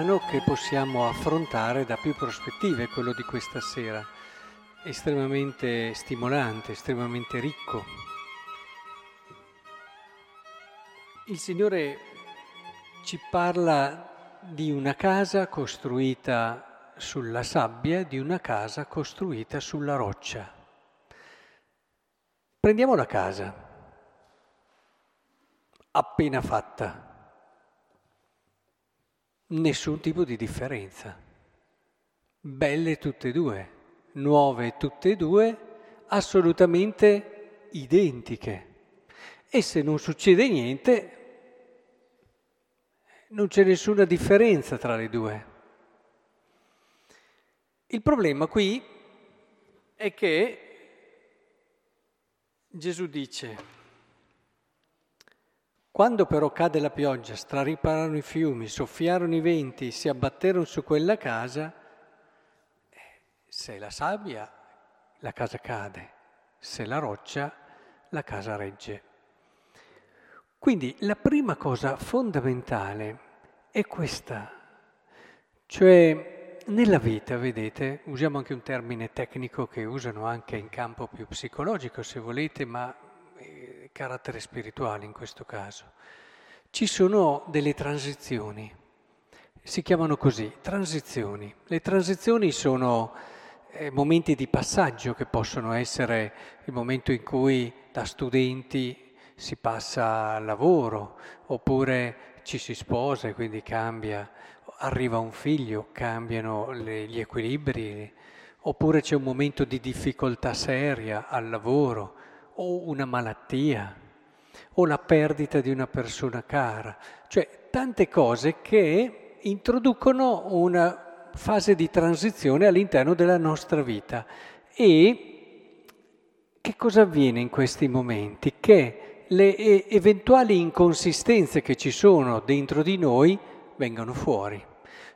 brano che possiamo affrontare da più prospettive, quello di questa sera, estremamente stimolante, estremamente ricco. Il Signore ci parla di una casa costruita sulla sabbia, di una casa costruita sulla roccia. Prendiamo la casa, appena fatta. Nessun tipo di differenza. Belle tutte e due, nuove tutte e due, assolutamente identiche. E se non succede niente, non c'è nessuna differenza tra le due. Il problema qui è che Gesù dice: quando però cadde la pioggia, strariparono i fiumi, soffiarono i venti, si abbatterono su quella casa, se la sabbia la casa cade, se la roccia la casa regge. Quindi la prima cosa fondamentale è questa, cioè nella vita, vedete, usiamo anche un termine tecnico che usano anche in campo più psicologico se volete, ma carattere spirituale in questo caso. Ci sono delle transizioni, si chiamano così, transizioni. Le transizioni sono momenti di passaggio che possono essere il momento in cui da studenti si passa al lavoro, oppure ci si sposa e quindi cambia, arriva un figlio, cambiano gli equilibri, oppure c'è un momento di difficoltà seria al lavoro, o una malattia, o la perdita di una persona cara, cioè tante cose che introducono una fase di transizione all'interno della nostra vita. E che cosa avviene in questi momenti? Che le eventuali inconsistenze che ci sono dentro di noi vengano fuori.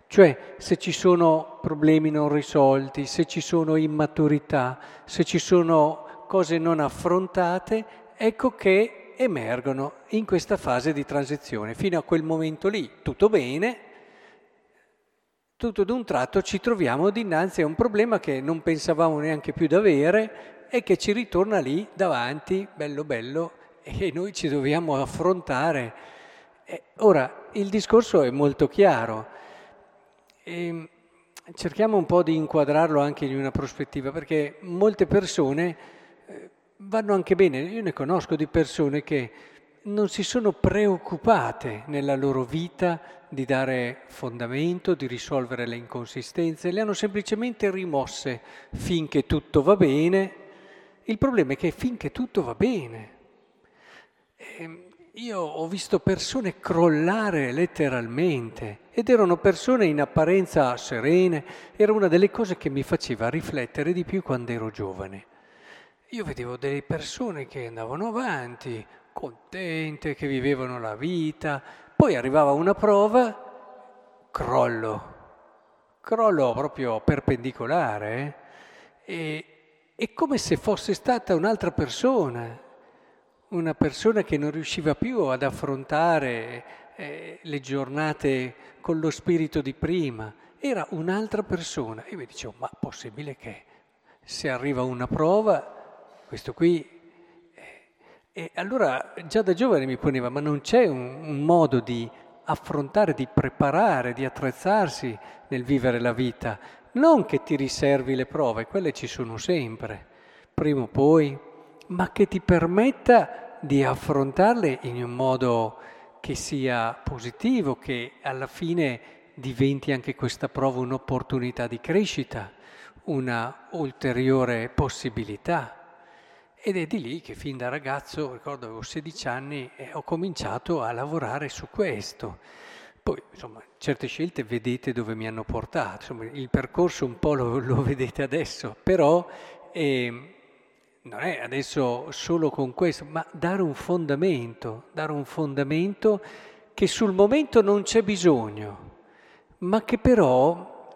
Cioè, se ci sono problemi non risolti, se ci sono immaturità, se ci sono cose non affrontate, ecco che emergono in questa fase di transizione. Fino a quel momento lì tutto bene, tutto d'un tratto ci troviamo dinanzi a un problema che non pensavamo neanche più di avere e che ci ritorna lì davanti, bello bello, e noi ci dobbiamo affrontare. Ora, il discorso è molto chiaro. Cerchiamo un po' di inquadrarlo anche in una prospettiva, perché molte persone vanno anche bene, io ne conosco di persone che non si sono preoccupate nella loro vita di dare fondamento, di risolvere le inconsistenze, le hanno semplicemente rimosse finché tutto va bene. Il problema è che finché tutto va bene. Io ho visto persone crollare letteralmente, ed erano persone in apparenza serene, era una delle cose che mi faceva riflettere di più quando ero giovane. Io vedevo delle persone che andavano avanti, contente, che vivevano la vita, poi arrivava una prova, crollo proprio perpendicolare, e come se fosse stata un'altra persona, una persona che non riusciva più ad affrontare le giornate con lo spirito di prima, era un'altra persona. Io mi dicevo, ma possibile che se arriva una prova... Questo qui, e allora già da giovane mi poneva, ma non c'è un modo di affrontare, di preparare, di attrezzarsi nel vivere la vita? Non che ti riservi le prove, quelle ci sono sempre, prima o poi, ma che ti permetta di affrontarle in un modo che sia positivo, che alla fine diventi anche questa prova un'opportunità di crescita, una ulteriore possibilità. Ed è di lì che fin da ragazzo, ricordo avevo 16 anni, ho cominciato a lavorare su questo. Poi, insomma, certe scelte vedete dove mi hanno portato, insomma, il percorso un po' lo vedete adesso, però non è adesso solo con questo, ma dare un fondamento che sul momento non c'è bisogno, ma che però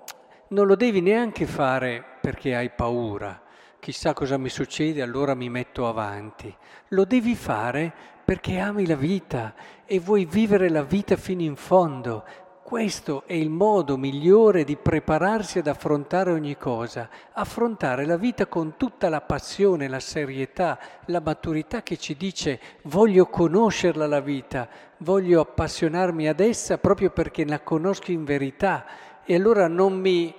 non lo devi neanche fare perché hai paura. Chissà cosa mi succede, allora mi metto avanti. Lo devi fare perché ami la vita e vuoi vivere la vita fino in fondo, Questo è il modo migliore di prepararsi ad affrontare ogni cosa, affrontare la vita con tutta la passione, la serietà, la maturità che ci dice voglio conoscerla la vita, voglio appassionarmi ad essa proprio perché la conosco in verità e allora non mi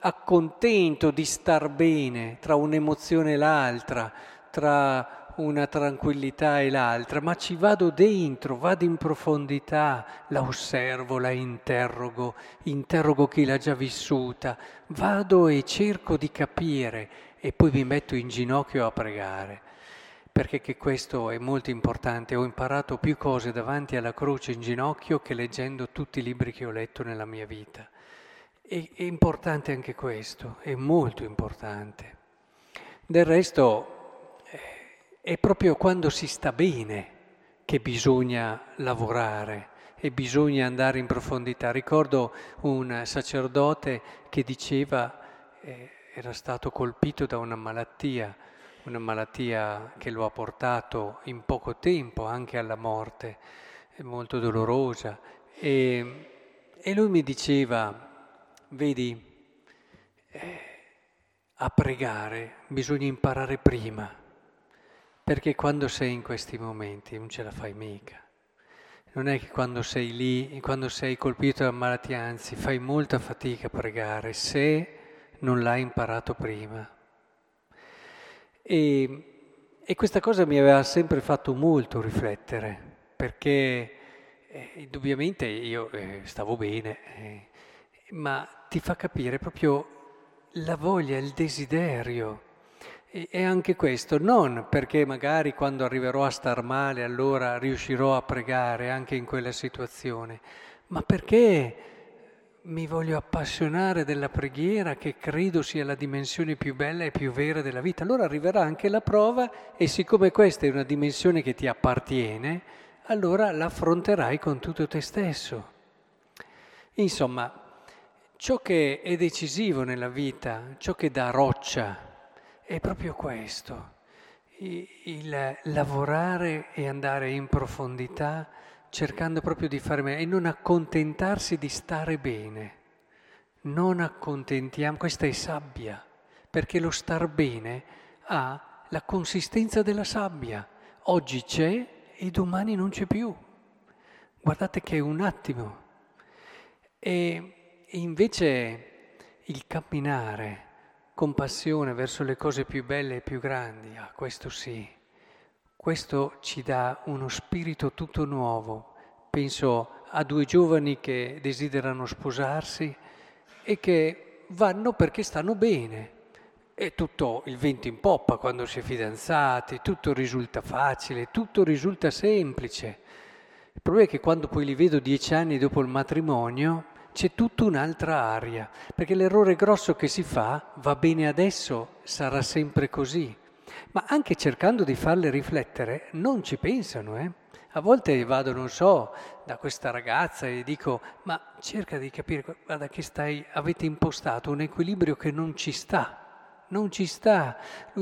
accontento di star bene tra un'emozione e l'altra, tra una tranquillità e l'altra, ma ci vado dentro, vado in profondità, la osservo, la interrogo, interrogo chi l'ha già vissuta, vado e cerco di capire e poi mi metto in ginocchio a pregare, perché che questo è molto importante. Ho imparato più cose davanti alla croce in ginocchio che leggendo tutti i libri che ho letto nella mia vita. È importante anche questo, è molto importante. Del resto è proprio quando si sta bene che bisogna lavorare e bisogna andare in profondità. Ricordo un sacerdote che diceva, era stato colpito da una malattia che lo ha portato in poco tempo anche alla morte, molto dolorosa, e lui mi diceva, vedi, a pregare bisogna imparare prima, perché quando sei in questi momenti non ce la fai mica. Non è che quando sei lì, quando sei colpito da malattia, anzi, fai molta fatica a pregare se non l'hai imparato prima. E questa cosa mi aveva sempre fatto molto riflettere, perché indubbiamente io stavo bene, ma ti fa capire proprio la voglia, il desiderio. E anche questo, non perché magari quando arriverò a star male allora riuscirò a pregare anche in quella situazione, ma perché mi voglio appassionare della preghiera che credo sia la dimensione più bella e più vera della vita. Allora arriverà anche la prova e siccome questa è una dimensione che ti appartiene, allora l'affronterai con tutto te stesso. Insomma, ciò che è decisivo nella vita, ciò che dà roccia, è proprio questo, il lavorare e andare in profondità cercando proprio di fare meglio e non accontentarsi di stare bene. Non accontentiamo, questa è sabbia, perché lo star bene ha la consistenza della sabbia. Oggi c'è e domani non c'è più. Guardate che è un attimo. E invece il camminare con passione verso le cose più belle e più grandi, ah, questo sì, questo ci dà uno spirito tutto nuovo. Penso a 2 giovani che desiderano sposarsi e che vanno perché stanno bene. E tutto il vento in poppa quando si è fidanzati, tutto risulta facile, tutto risulta semplice. Il problema è che quando poi li vedo 10 anni dopo il matrimonio, c'è tutta un'altra aria, perché l'errore grosso che si fa, va bene adesso, sarà sempre così. Ma anche cercando di farle riflettere, non ci pensano, eh? A volte vado, non so, da questa ragazza e dico, ma cerca di capire, guarda che avete impostato un equilibrio che non ci sta. Lui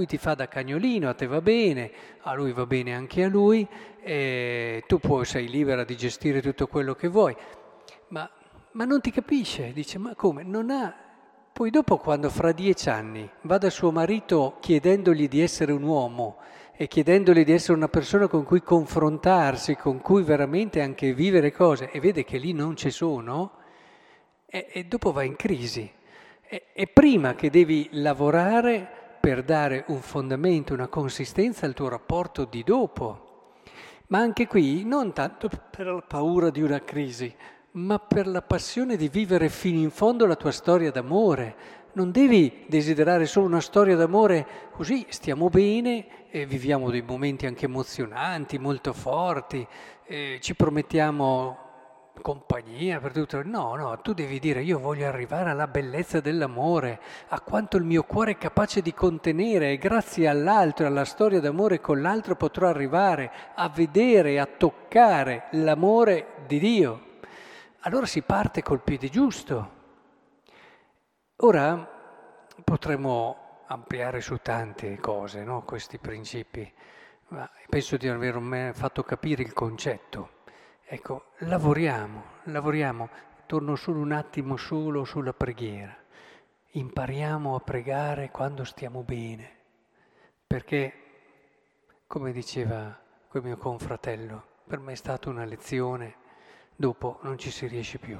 ti fa da cagnolino, a te va bene, a lui va bene anche a lui, e tu sei libera di gestire tutto quello che vuoi, ma non ti capisce, dice, ma come? Non ha. Poi dopo, quando fra 10 anni va da suo marito chiedendogli di essere un uomo e chiedendogli di essere una persona con cui confrontarsi, con cui veramente anche vivere cose, e vede che lì non ci sono, e dopo va in crisi. E prima che devi lavorare per dare un fondamento, una consistenza al tuo rapporto di dopo. Ma anche qui, non tanto per la paura di una crisi, ma per la passione di vivere fino in fondo la tua storia d'amore. Non devi desiderare solo una storia d'amore così, stiamo bene, e viviamo dei momenti anche emozionanti, molto forti, ci promettiamo compagnia per tutto. No, tu devi dire io voglio arrivare alla bellezza dell'amore, a quanto il mio cuore è capace di contenere e grazie all'altro, alla storia d'amore con l'altro potrò arrivare a vedere, a toccare l'amore di Dio. Allora si parte col piede giusto. Ora potremmo ampliare su tante cose, no? Questi principi, ma penso di aver fatto capire il concetto. Lavoriamo, Torno solo un attimo solo sulla preghiera. Impariamo a pregare quando stiamo bene, perché, come diceva quel mio confratello, per me è stata una lezione, dopo non ci si riesce più.